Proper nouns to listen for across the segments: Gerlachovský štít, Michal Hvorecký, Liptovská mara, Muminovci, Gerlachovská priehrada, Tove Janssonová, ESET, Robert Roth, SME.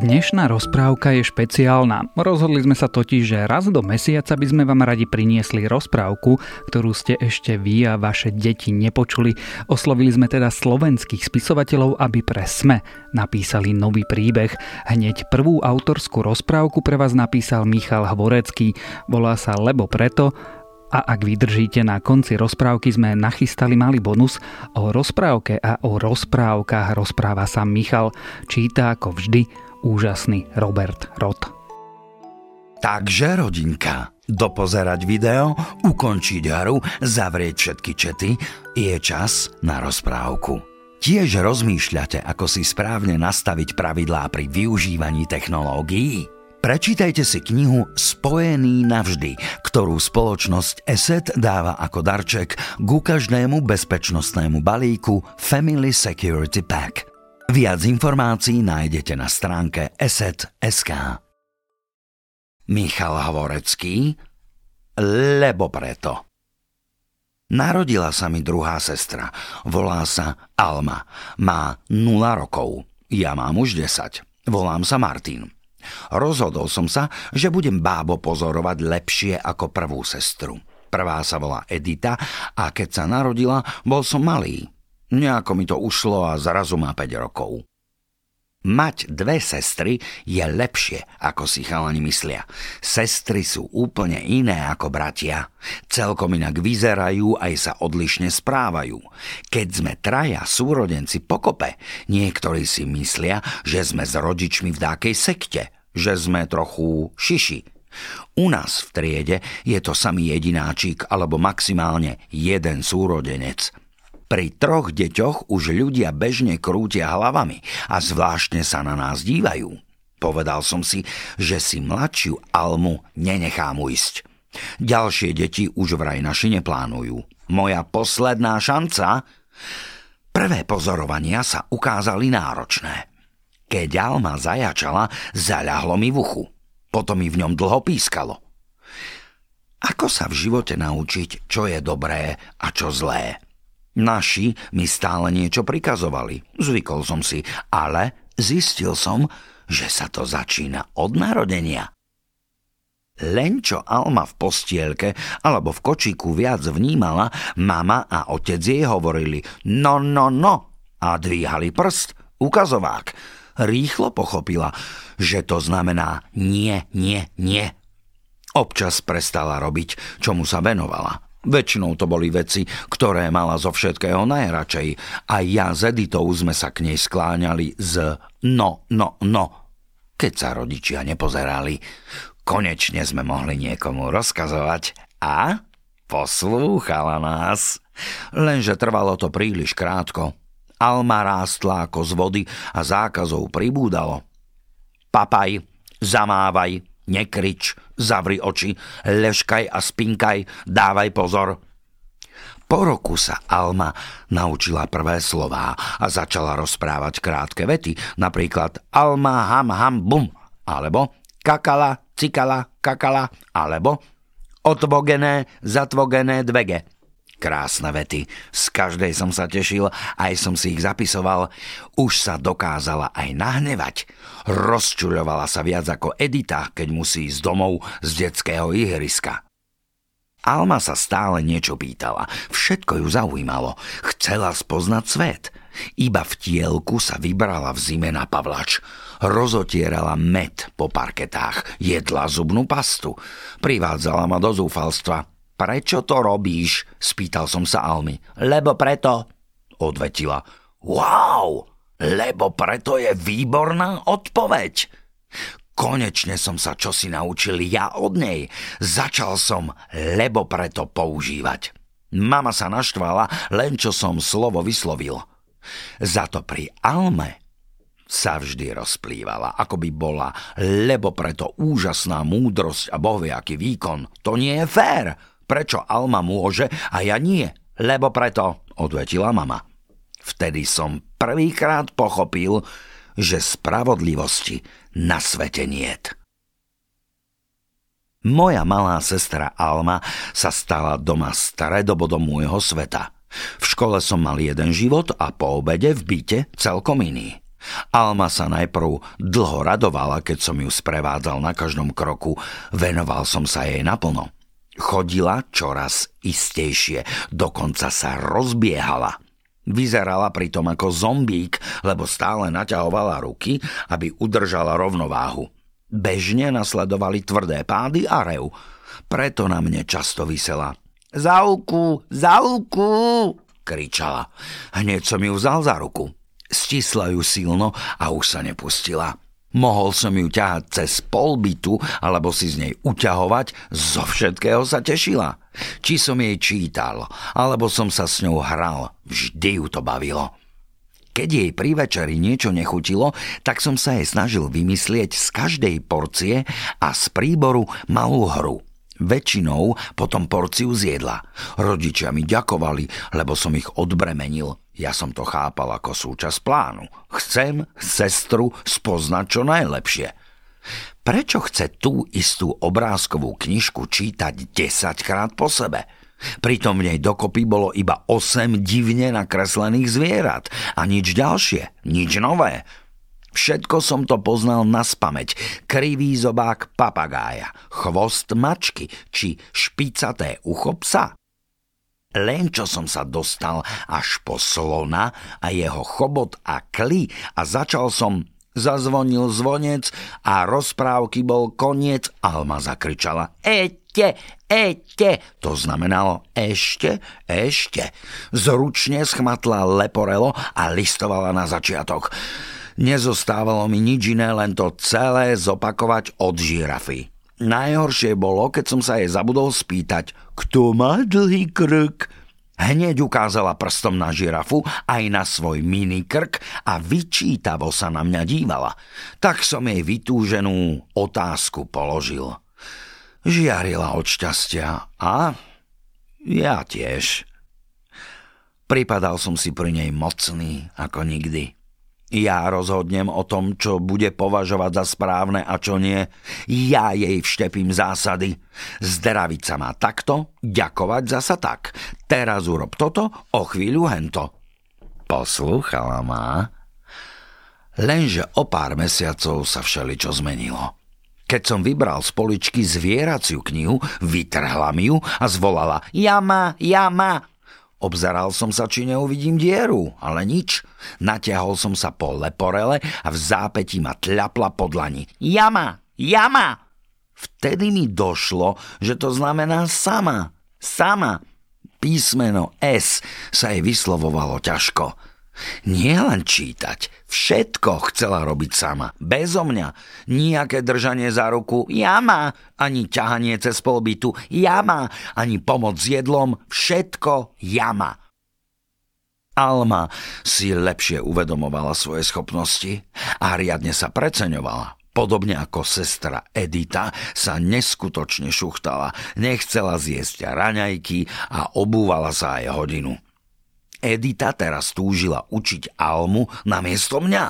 Dnešná rozprávka je špeciálna. Rozhodli sme sa totiž, že raz do mesiaca by sme vám radi priniesli rozprávku, ktorú ste ešte vy a vaše deti nepočuli. Oslovili sme teda slovenských spisovateľov, aby pre SME napísali nový príbeh. Hneď prvú autorskú rozprávku pre vás napísal Michal Hvorecký. Volá sa Lebo preto. A ak vydržíte, na konci rozprávky sme nachystali malý bonus o rozprávke a o rozprávkach. Rozpráva sa Michal, číta ako vždy úžasný Robert Roth. Takže rodinka, dopozerať video, ukončiť hru, zavrieť všetky čety, je čas na rozprávku. Tiež rozmýšľate, ako si správne nastaviť pravidlá pri využívaní technológií? Prečítajte si knihu Spojený navždy, ktorú spoločnosť ESET dáva ako darček ku každému bezpečnostnému balíku Family Security Pack. Viac informácií nájdete na stránke eset.sk. Michal Hvorecký, Lebo preto. Narodila sa mi druhá sestra. Volá sa Alma. Má 0 rokov. Ja mám už 10. Volám sa Martin. Rozhodol som sa, že budem bábo pozorovať lepšie ako prvú sestru. Prvá sa volá Edita a keď sa narodila, bol som malý. Nejako mi to ušlo a zrazu má 5 rokov. Mať dve sestry je lepšie, ako si chalani myslia. Sestry sú úplne iné ako bratia. Celkom inak vyzerajú, aj sa odlišne správajú. Keď sme traja súrodenci pokope, niektorí si myslia, že sme s rodičmi v dákej sekte, že sme trochu šiši. U nás v triede je to samý jedináčik alebo maximálne jeden súrodenec. Pri 3 deťoch už ľudia bežne krútia hlavami a zvláštne sa na nás dívajú. Povedal som si, že si mladšiu Almu nenechám ujsť. Ďalšie deti už vraj naši neplánujú. Moja posledná šanca? Prvé pozorovania sa ukázali náročné. Keď Alma zajačala, zaľahlo mi v uchu. Potom mi v ňom dlho pískalo. Ako sa v živote naučiť, čo je dobré a čo zlé? Naši mi stále niečo prikazovali, zvykol som si, ale zistil som, že sa to začína od narodenia. Len čo Alma v postielke alebo v kočíku viac vnímala, mama a otec jej hovorili no, no, no a dvíhali prst, ukazovák. Rýchlo pochopila, že to znamená nie, nie, nie. Občas prestala robiť, čomu sa venovala. Väčšinou to boli veci, ktoré mala zo všetkého najradšej a ja s Editou sme sa k nej skláňali z no, no, no, keď sa rodičia nepozerali. Konečne sme mohli niekomu rozkazovať a poslúchala nás. Lenže trvalo to príliš krátko. Alma rástla ako z vody a zákazov pribúdalo. Papaj, zamávaj. Nekrič, zavri oči, leškaj a spinkaj, dávaj pozor. Po roku sa Alma naučila prvé slová a začala rozprávať krátke vety, napríklad Alma, ham, ham, bum, alebo kakala, cikala, kakala, alebo otvogené, zatvogené, dvege. Krásne vety, z každej som sa tešil, aj som si ich zapisoval. Už sa dokázala aj nahnevať. Rozčuľovala sa viac ako Edita, keď musí ísť domov z detského ihriska. Alma sa stále niečo pýtala, všetko ju zaujímalo, chcela spoznať svet. Iba v tielku sa vybrala v zime na pavlač. Rozotierala med po parketách, jedla zubnú pastu. Privádzala ma do zúfalstva. Prečo to robíš? Spýtal som sa Almy. Lebo preto, odvetila. Wow, lebo preto je výborná odpoveď. Konečne som sa čosi naučil ja od nej. Začal som lebo preto používať. Mama sa naštvala, len čo som slovo vyslovil. Za to pri Alme sa vždy rozplývala, ako by bola lebo preto úžasná múdrosť a bohviaký výkon. To nie je fér. Prečo Alma môže a ja nie? Lebo preto, odvetila mama. Vtedy som prvýkrát pochopil, že spravodlivosti na svete niet. Moja malá sestra Alma sa stala doma stredobodom môjho sveta. V škole som mal jeden život a po obede v byte celkom iný. Alma sa najprv dlho radovala, keď som ju sprevádzal na každom kroku, venoval som sa jej naplno. Chodila čoraz istejšie, dokonca sa rozbiehala. Vyzerala pritom ako zombík, lebo stále naťahovala ruky, aby udržala rovnováhu. Bežne nasledovali tvrdé pády a rev, preto na mne často vysela. Zauku, zauku, kričala. Hneď som ju vzal za ruku. Stisla ju silno a už sa nepustila. Mohol som ju ťahať cez polbytu alebo si z nej uťahovať, zo všetkého sa tešila. Či som jej čítal, alebo som sa s ňou hral, vždy ju to bavilo. Keď jej pri večeri niečo nechutilo, tak som sa jej snažil vymyslieť z každej porcie a z príboru malú hru. Väčšinou potom porciu zjedla. Rodičia mi ďakovali, lebo som ich odbremenil. Ja som to chápal ako súčasť plánu. Chcem sestru spoznať čo najlepšie. Prečo chce tú istú obrázkovú knižku čítať 10-krát po sebe? Pritom v nej dokopy bolo iba 8 divne nakreslených zvierat a nič ďalšie, nič nové. Všetko som to poznal naspamäť. Krivý zobák papagája, chvost mačky či špicaté ucho psa. Len čo som sa dostal až po slona a jeho chobot a kly a zazvonil zvonec a rozprávky bol koniec, Alma zakričala. Eťte, eťte, to znamenalo ešte, ešte. Zručne schmatla leporelo a listovala na začiatok. Nezostávalo mi nič iné, len to celé zopakovať od žirafy. Najhoršie bolo, keď som sa jej zabudol spýtať, kto má dlhý krk. Hneď ukázala prstom na žirafu aj na svoj mini krk a vyčítavo sa na mňa dívala. Tak som jej vytúženú otázku položil. Žiarila od šťastia a ja tiež. Pripadal som si pri nej mocný ako nikdy. Ja rozhodnem o tom, čo bude považovať za správne a čo nie. Ja jej vštepím zásady. Zdraviť sa má takto, ďakovať zasa tak. Teraz urob toto, o chvíľu hento. Poslúchala ma. Lenže o pár mesiacov sa všeličo zmenilo. Keď som vybral z poličky zvieraciu knihu, vytrhla mi ju a zvolala Jama, jama. Obzeral som sa, či neuvidím dieru, ale nič. Natiahol som sa po leporele a v zápätí ma tľapla po dlani. Jama! Jama! Vtedy mi došlo, že to znamená sama. Sama. Písmeno S sa jej vyslovovalo ťažko. Nie len čítať. Všetko chcela robiť sama. Bezo mňa. Nijaké držanie za ruku. Jama. Ani ťahanie cez polbytu. Jama. Ani pomoc s jedlom. Všetko jama. Alma si lepšie uvedomovala svoje schopnosti a riadne sa preceňovala. Podobne ako sestra Edita sa neskutočne šuchtala. Nechcela zjesť raňajky a obúvala sa aj hodinu. Edita teraz túžila učiť Almu namiesto mňa.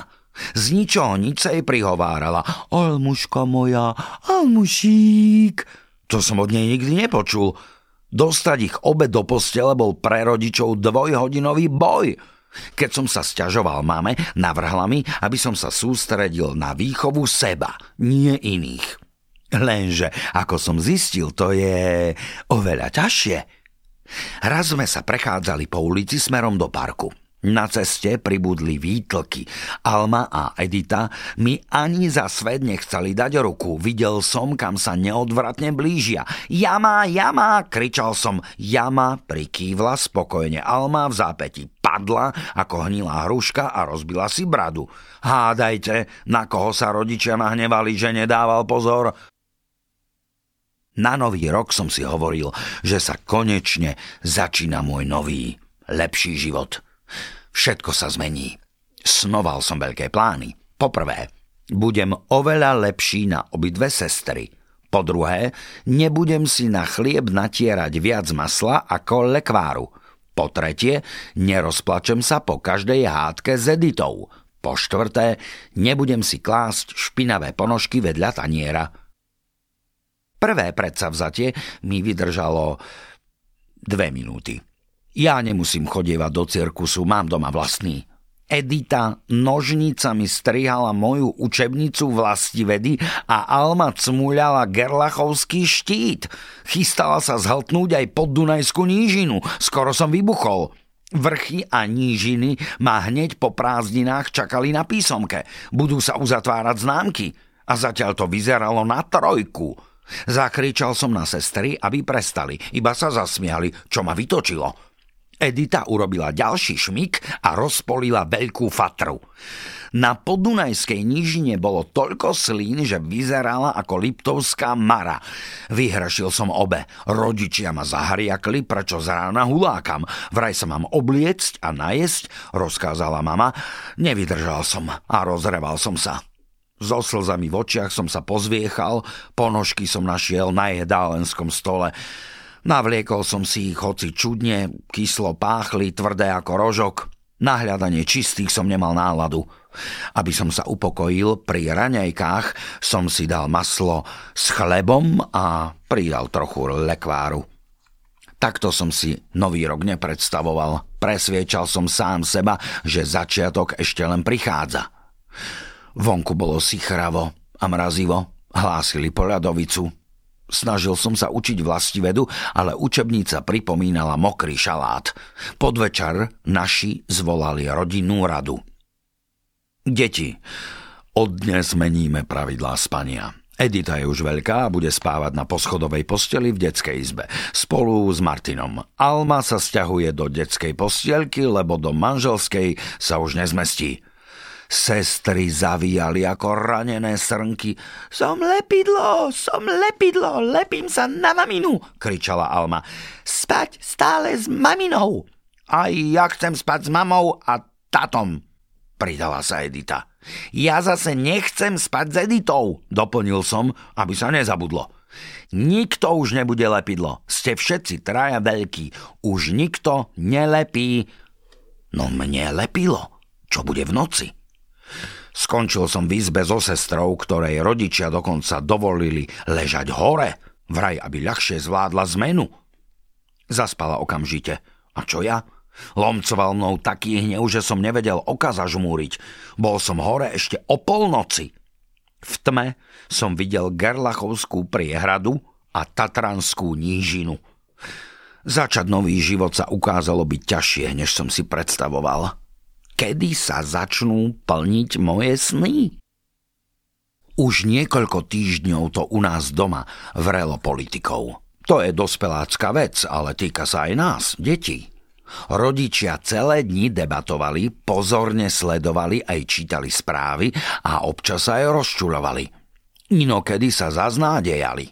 Z ničoho nič sa jej prihovárala. Almuška moja, Almušík. To som od nej nikdy nepočul. Dostať ich obe do postele bol pre rodičov dvojhodinový boj. Keď som sa sťažoval mame, navrhla mi, aby som sa sústredil na výchovu seba, nie iných. Lenže, ako som zistil, to je oveľa ťažšie. Raz sme sa prechádzali po ulici smerom do parku. Na ceste pribudli výtlky. Alma a Edita mi ani za svet nechceli dať ruku. Videl som, kam sa neodvratne blížia. Jama, jama, kričal som. Jama prikývla spokojne. Alma v zápäti padla ako hnilá hruška a rozbila si bradu. Hádajte, na koho sa rodičia nahnevali, že nedával pozor. Na nový rok som si hovoril, že sa konečne začína môj nový, lepší život. Všetko sa zmení. Snoval som veľké plány. Poprvé, budem oveľa lepší na obidve sestry. Po druhé, nebudem si na chlieb natierať viac masla ako lekváru. Po tretie, nerozplačem sa po každej hádke s Editou. Po štvrté, nebudem si klásť špinavé ponožky vedľa taniera. Prvé predsavzatie mi vydržalo 2 minúty. Ja nemusím chodievať do cirkusu, mám doma vlastný. Edita nožnicami strihala moju učebnicu vlastivedy a Alma cmuľala Gerlachovský štít. Chystala sa zhltnúť aj pod Dunajskú nížinu. Skoro som vybuchol. Vrchy a nížiny ma hneď po prázdninách čakali na písomke. Budú sa uzatvárať známky. A zatiaľ to vyzeralo na trojku. Zakričal som na sestry, aby prestali. Iba sa zasmiali, čo ma vytočilo. Edita urobila ďalší šmik a rozpolila veľkú fatru. Na podunajskej nížine bolo toľko slín, že vyzerala ako Liptovská mara. Vyhrašil som obe. Rodičia ma zahriakli, prečo z rána hulákam. Vraj sa mám obliecť a najesť, rozkázala mama. Nevydržal som a rozreval som sa. So slzami v očiach som sa pozviechal, ponožky som našiel na jedálenskom stole. Navliekol som si ich, hoci čudne, kyslo páchli, tvrdé ako rožok. Na hľadanie čistých som nemal náladu. Aby som sa upokojil, pri raňajkách som si dal maslo s chlebom a pridal trochu lekváru. Takto som si nový rok nepredstavoval. Presviečal som sám seba, že začiatok ešte len prichádza. Vonku bolo sichravo a mrazivo, hlásili poľadovicu. Snažil som sa učiť vlastivedu, ale učebnica pripomínala mokrý šalát. Podvečer naši zvolali rodinnú radu. Deti, od dnes meníme pravidlá spania. Edita je už veľká a bude spávať na poschodovej posteli v detskej izbe. Spolu s Martinom. Alma sa sťahuje do detskej postielky, lebo do manželskej sa už nezmestí. Sestry zavíjali ako ranené srnky. Som lepidlo, lepím sa na maminu, kričala Alma. Spať stále s maminou. Aj ja chcem spať s mamou a tatom, pridala sa Edita. Ja zase nechcem spať s Editou, doplnil som, aby sa nezabudlo. Nikto už nebude lepidlo, ste všetci traja veľkí, už nikto nelepí. No mne lepilo, čo bude v noci? Skončil som v izbe so sestrou, ktorej rodičia dokonca dovolili ležať hore, vraj aby ľahšie zvládla zmenu. Zaspala okamžite. A čo ja? Lomcoval mnou taký hnev, že som nevedel oka zažmúriť. Bol som hore ešte o polnoci. V tme som videl Gerlachovskú priehradu a Tatranskú nížinu. Začať nový život sa ukázalo byť ťažšie, než som si predstavoval. Kedy sa začnú plniť moje sny? Už niekoľko týždňov to u nás doma vrelo politikou. To je dospelácka vec, ale týka sa aj nás, detí. Rodičia celé dni debatovali, pozorne sledovali aj čítali správy a občas aj rozčuľovali. Inokedy sa zaznádejali.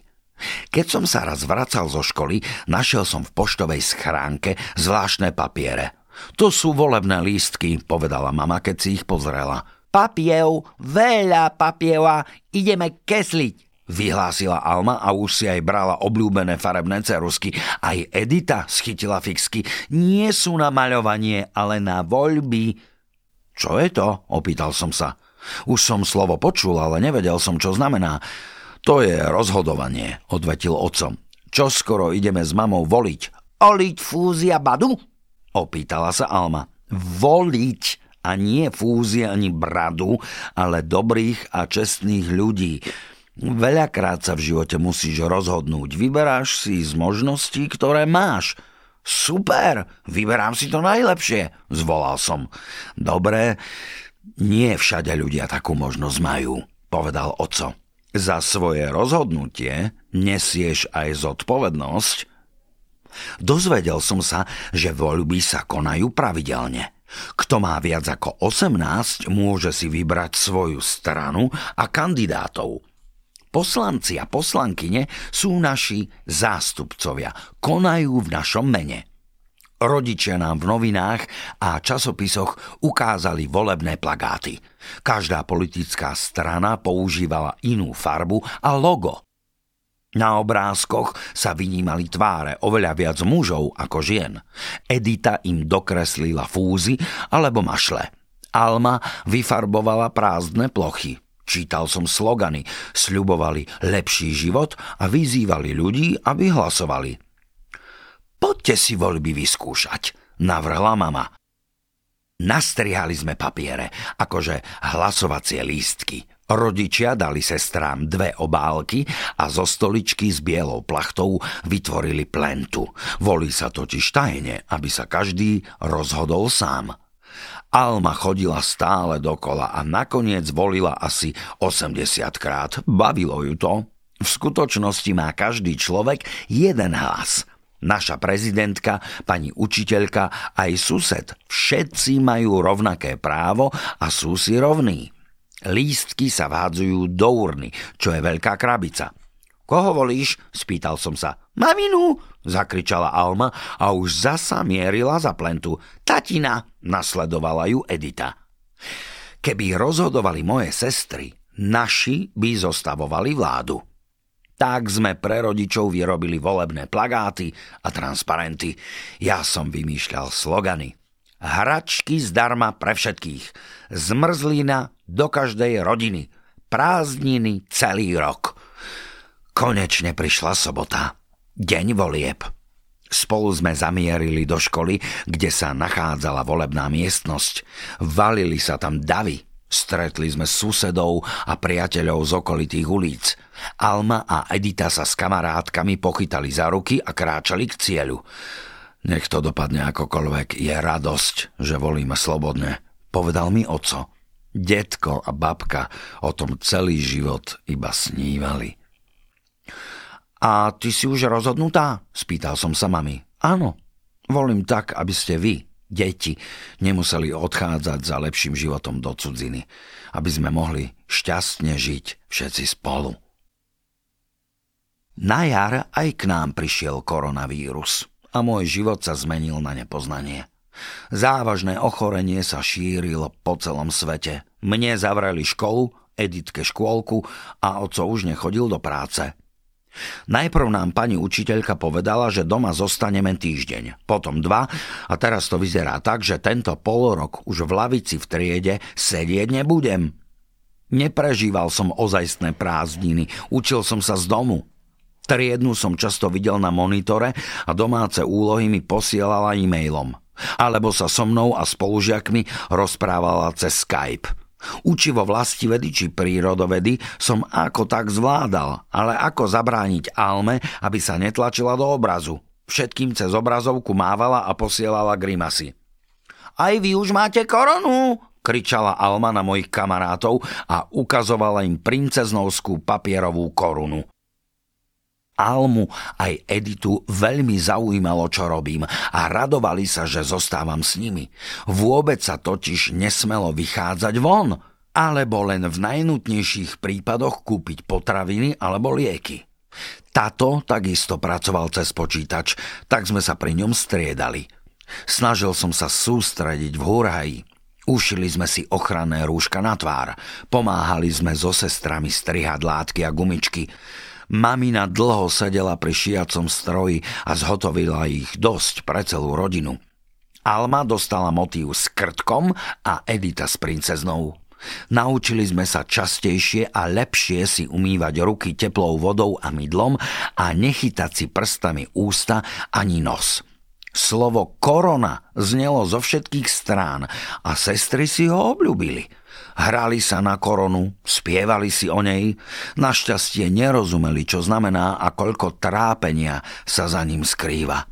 Keď som sa raz vracal zo školy, našiel som v poštovej schránke zvláštne papiere. To sú volebné lístky, povedala mama, keď si ich pozrela. Papiev, veľa papieva, ideme kesliť, vyhlásila Alma a už si aj brala obľúbené farebné ceruzky. Aj Edita schytila fixky. Nie sú na maľovanie, ale na voľby. Čo je to? Opýtal som sa. Už som slovo počul, ale nevedel som, čo znamená. To je rozhodovanie, odvetil otcom. Čoskoro ideme s mamou voliť. Oliť fúzia badu? Opýtala sa Alma. Voliť a nie fúzie ani bradu, ale dobrých a čestných ľudí. Veľakrát sa v živote musíš rozhodnúť. Vyberáš si z možností, ktoré máš. Super, vyberám si to najlepšie, zvolal som. Dobre, nie všade ľudia takú možnosť majú, povedal oco. Za svoje rozhodnutie nesieš aj zodpovednosť. Dozvedel som sa, že voľby sa konajú pravidelne. Kto má viac ako 18, môže si vybrať svoju stranu a kandidátov. Poslanci a poslankyne sú naši zástupcovia, konajú v našom mene. Rodičia nám v novinách a časopisoch ukázali volebné plagáty. Každá politická strana používala inú farbu a logo. Na obrázkoch sa vynímali tváre oveľa viac mužov ako žien. Edita im dokreslila fúzy alebo mašle. Alma vyfarbovala prázdne plochy. Čítal som slogany, sľubovali lepší život a vyzývali ľudí, aby hlasovali. Poďte si voľby vyskúšať, navrhla mama. Nastrihali sme papiere, akože hlasovacie lístky. Rodičia dali sestrám 2 obálky a zo stoličky s bielou plachtou vytvorili plentu. Volí sa totiž tajne, aby sa každý rozhodol sám. Alma chodila stále dokola a nakoniec volila asi 80-krát. Bavilo ju to. V skutočnosti má každý človek 1 hlas. Naša prezidentka, pani učiteľka, aj sused. Všetci majú rovnaké právo a sú si rovní. Lístky sa vhádzajú do urny, čo je veľká krabica. Koho volíš? Spýtal som sa. Maminu, zakričala Alma a už zasa mierila za plentu. Tatina, nasledovala ju Edita. Keby rozhodovali moje sestry, naši by zostavovali vládu. Tak sme pre rodičov vyrobili volebné plagáty a transparenty. Ja som vymýšľal slogany. Hračky zdarma pre všetkých. Zmrzlina do každej rodiny. Prázdniny celý rok. Konečne prišla sobota. Deň volieb. Spolu sme zamierili do školy, kde sa nachádzala volebná miestnosť. Valili sa tam davy. Stretli sme susedov a priateľov z okolitých ulic. Alma a Edita sa s kamarátkami pochytali za ruky a kráčali k cieľu. Nech to dopadne akokoľvek, je radosť, že volíme slobodne, povedal mi oco. Detko a babka o tom celý život iba snívali. A ty si už rozhodnutá? Spýtal som sa mami. Áno, volím tak, aby ste vy, deti, nemuseli odchádzať za lepším životom do cudziny, aby sme mohli šťastne žiť všetci spolu. Na jar aj k nám prišiel koronavírus a môj život sa zmenil na nepoznanie. Závažné ochorenie sa šírilo po celom svete. Mne zavreli školu, Editke škôlku a oco už nechodil do práce. Najprv nám pani učiteľka povedala, že doma zostaneme týždeň, potom 2 a teraz to vyzerá tak, že tento polorok už v lavici v triede sedieť nebudem. Neprežíval som ozajstné prázdniny, učil som sa z domu. Triednu som často videl na monitore a domáce úlohy mi posielala e-mailom. Alebo sa so mnou a spolužiakmi rozprávala cez Skype. Učivo vlastivedy či prírodovedy som ako tak zvládal, ale ako zabrániť Alme, aby sa netlačila do obrazu. Všetkým cez obrazovku mávala a posielala grimasy. Aj vy už máte koronu, kričala Alma na mojich kamarátov a ukazovala im princeznovskú papierovú korunu. Almu aj Editu veľmi zaujímalo, čo robím a radovali sa, že zostávam s nimi. Vôbec sa totiž nesmelo vychádzať von, alebo len v najnutnejších prípadoch kúpiť potraviny alebo lieky. Tato takisto pracoval cez počítač, tak sme sa pri ňom striedali. Snažil som sa sústrediť v hurhaji. Ušili sme si ochranné rúška na tvár, pomáhali sme so sestrami strihať látky a gumičky. Mamina dlho sedela pri šiacom stroji a zhotovila ich dosť pre celú rodinu. Alma dostala motív s krtkom a Edita s princeznou. Naučili sme sa častejšie a lepšie si umývať ruky teplou vodou a mydlom a nechytať si prstami ústa ani nos. Slovo korona znelo zo všetkých strán a sestry si ho obľúbili. Hrali sa na koronu, spievali si o nej, našťastie nerozumeli, čo znamená a koľko trápenia sa za ním skrýva.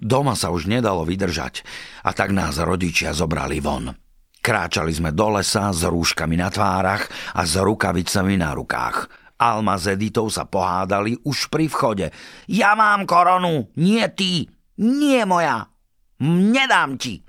Doma sa už nedalo vydržať a tak nás rodičia zobrali von. Kráčali sme do lesa s rúškami na tvárach a s rukavicami na rukách. Alma s Editou sa pohádali už pri vchode. Ja mám koronu, nie ty! Nie moja. Nedám ti.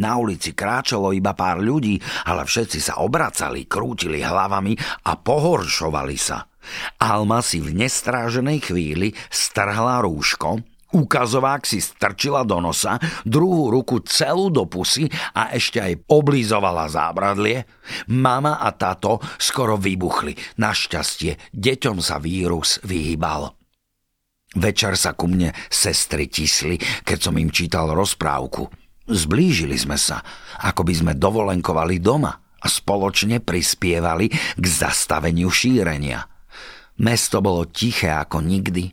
Na ulici kráčalo iba pár ľudí, ale všetci sa obracali, krútili hlavami a pohoršovali sa. Alma si v nestráženej chvíli strhla rúško, ukazovák si strčila do nosa, druhú ruku celú do pusy a ešte aj oblizovala zábradlie. Mama a tato skoro vybuchli. Našťastie, deťom sa vírus vyhýbal. Večer sa ku mne sestry tisli, keď som im čítal rozprávku. Zblížili sme sa, ako by sme dovolenkovali doma a spoločne prispievali k zastaveniu šírenia. Mesto bolo tiché ako nikdy.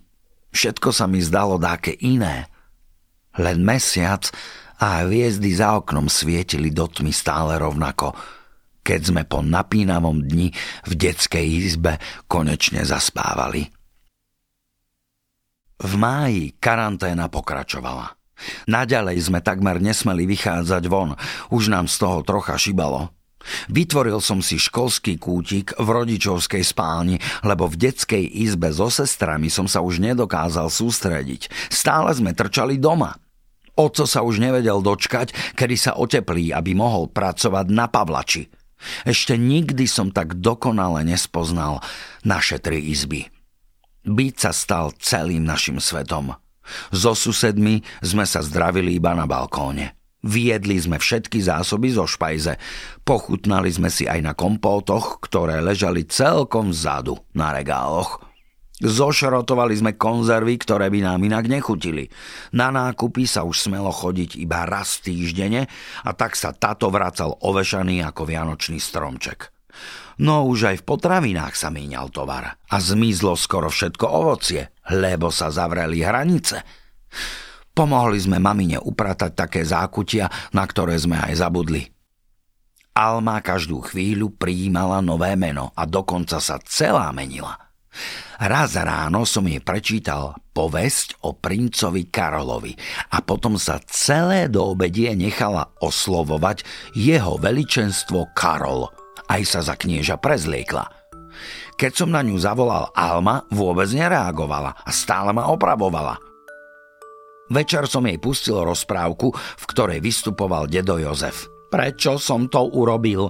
Všetko sa mi zdalo dáke iné. Len mesiac a hviezdy za oknom svietili do tmy stále rovnako, keď sme po napínavom dni v detskej izbe konečne zaspávali. V máji karanténa pokračovala. Naďalej sme takmer nesmeli vychádzať von, už nám z toho trocha šibalo. Vytvoril som si školský kútik v rodičovskej spálni, lebo v detskej izbe so sestrami som sa už nedokázal sústrediť. Stále sme trčali doma. Otco sa už nevedel dočkať, kedy sa oteplí, aby mohol pracovať na pavlači. Ešte nikdy som tak dokonale nespoznal naše tri izby. Byt sa stal celým našim svetom. So susedmi sme sa zdravili iba na balkóne. Vyjedli sme všetky zásoby zo špajze. Pochutnali sme si aj na kompótoch, ktoré ležali celkom vzadu na regáloch. Zošrotovali sme konzervy, ktoré by nám inak nechutili. Na nákupy sa už smelo chodiť iba raz týždenne a tak sa tato vracal ovešaný ako vianočný stromček. No už aj v potravinách sa míňal tovar a zmizlo skoro všetko ovocie, lebo sa zavreli hranice. Pomohli sme mamine upratať také zákutia, na ktoré sme aj zabudli. Alma každú chvíľu prijímala nové meno a dokonca sa celá menila. Raz ráno som jej prečítal povesť o princovi Karolovi a potom sa celé do obedie nechala oslovovať jeho veličenstvo Karol. Aj sa za knieža prezliekla. Keď som na ňu zavolal, Alma vôbec nereagovala a stále ma opravovala. Večer som jej pustil rozprávku, v ktorej vystupoval dedo Jozef. Prečo som to urobil?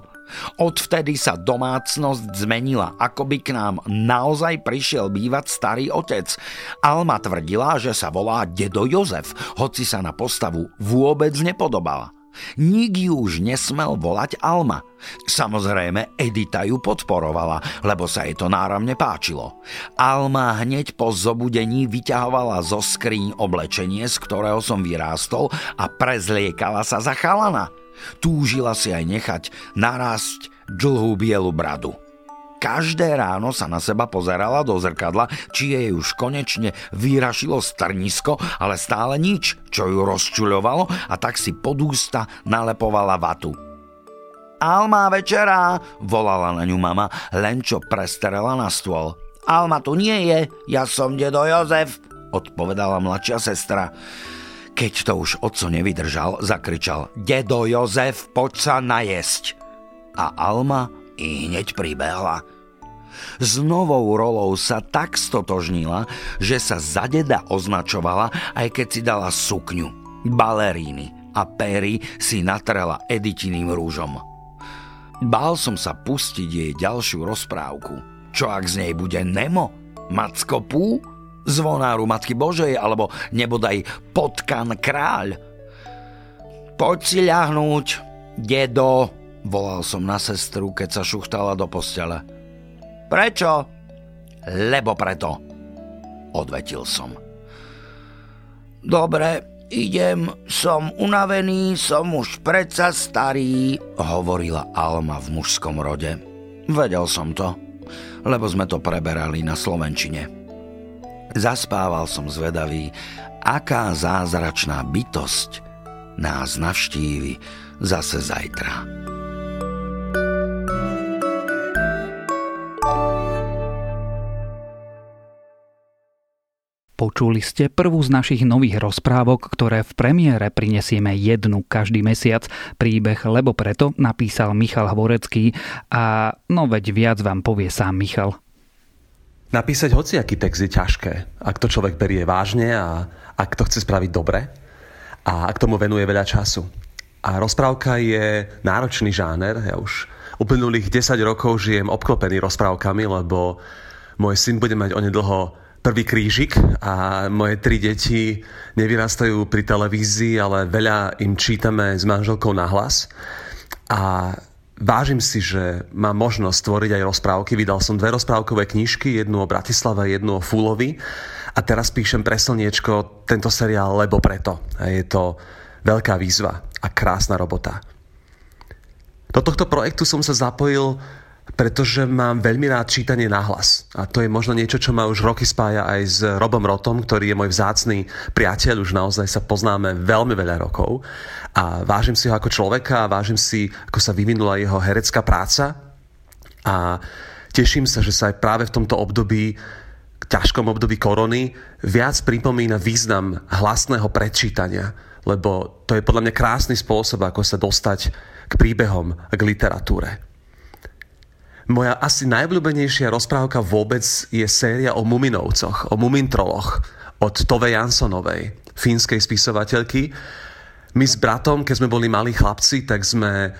Odvtedy sa domácnosť zmenila, ako by k nám naozaj prišiel bývať starý otec. Alma tvrdila, že sa volá dedo Jozef, hoci sa na postavu vôbec nepodobala. Nik ju už nesmel volať Alma. Samozrejme, Edita ju podporovala, lebo sa jej to náramne páčilo. Alma hneď po zobudení vyťahovala zo skríň oblečenie, z ktorého som vyrástol, a prezliekala sa za chalana. Túžila si aj nechať narásť dlhú bielu bradu. Každé ráno sa na seba pozerala do zrkadla, či jej už konečne vyrašilo strnisko, ale stále nič, čo ju rozčuľovalo, a tak si pod ústa nalepovala vatu. Alma, večera, volala na ňu mama, len čo prestrela na stôl. Alma tu nie je, ja som dedo Jozef, odpovedala mladšia sestra. Keď to už otco nevydržal, zakričal: Dedo Jozef, poď sa najesť. A Alma i hneď pribehla. S novou rolou sa tak stotožnila, že sa za deda označovala, aj keď si dala sukňu, baleríny a pery si natrela Editiným rúžom. Bál som sa pustiť jej ďalšiu rozprávku. Čo ak z nej bude Nemo, Macko Pú, Zvonáru Matky Božej alebo nebodaj Potkan kráľ? Poď si ľahnúť, dedo, volal som na sestru, keď sa šuchtala do postele. Prečo? Lebo preto, odvetil som. Dobre, idem, som unavený, som už predsa starý, hovorila Alma v mužskom rode. Vedel som to, lebo sme to preberali na slovenčine. Zaspával som zvedavý, aká zázračná bytosť nás navštívi zase zajtra. Počuli ste prvú z našich nových rozprávok, ktoré v premiére prinesieme jednu každý mesiac. Príbeh Lebo preto napísal Michal Hvorecký a no veď viac vám povie sám Michal. Napísať hociaký text je ťažké, ak to človek berie vážne a ak to chce spraviť dobre a ak tomu venuje veľa času. A rozprávka je náročný žáner. Ja už uplynulých 10 rokov žijem obklopený rozprávkami, lebo môj syn bude mať onedlho prvý krížik a moje tri deti nevyrastajú pri televízii, ale veľa im čítame s manželkou nahlas. A vážim si, že mám možnosť tvoriť aj rozprávky. Vydal som 2 rozprávkové knižky, jednu o Bratislave, jednu o Fúlovi. A teraz píšem pre slniečko tento seriál Lebo preto. A je to veľká výzva a krásna robota. Do tohto projektu som sa zapojil pretože mám veľmi rád čítanie nahlas. A to je možno niečo, čo ma už roky spája aj s Robom Rothom, ktorý je môj vzácny priateľ, už naozaj sa poznáme veľmi veľa rokov. A vážim si ho ako človeka a vážim si, ako sa vyvinula jeho herecká práca. A teším sa, že sa aj práve v tomto období, ťažkom období korony, viac pripomína význam hlasného predčítania. Lebo to je podľa mňa krásny spôsob, ako sa dostať k príbehom a k literatúre. Moja asi najobľúbenejšia rozprávka vôbec je séria o Muminovcoch, o Mumintroloch od Tove Janssonovej, fínskej spisovateľky. My s bratom, keď sme boli malí chlapci, tak sme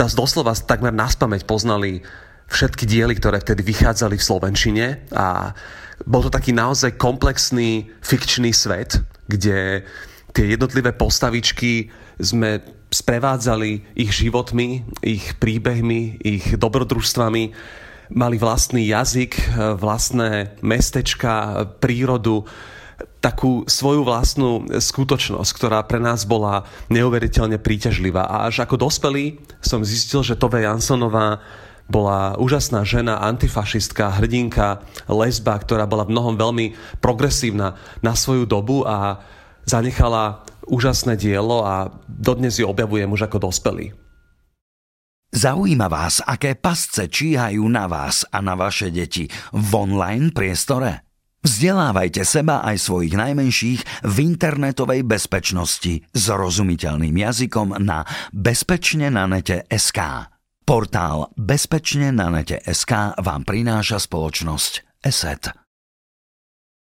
doslova takmer naspamäť poznali všetky diely, ktoré vtedy vychádzali v slovenčine, a bol to taký naozaj komplexný fikčný svet, kde tie jednotlivé postavičky sme sprevádzali ich životmi, ich príbehmi, ich dobrodružstvami. Mali vlastný jazyk, vlastné mestečka, prírodu, takú svoju vlastnú skutočnosť, ktorá pre nás bola neuveriteľne príťažlivá. A až ako dospelý som zistil, že Tove Janssonová bola úžasná žena, antifašistka, hrdinka, lesba, ktorá bola v mnohom veľmi progresívna na svoju dobu a zanechala úžasné dielo a dodnes ju objavujem už ako dospelý. Zaujíma vás, aké pasce číhajú na vás a na vaše deti v online priestore? Vzdelávajte seba aj svojich najmenších v internetovej bezpečnosti s rozumiteľným jazykom na bezpečnenanete.sk. Portál bezpečnenanete.sk vám prináša spoločnosť ESET.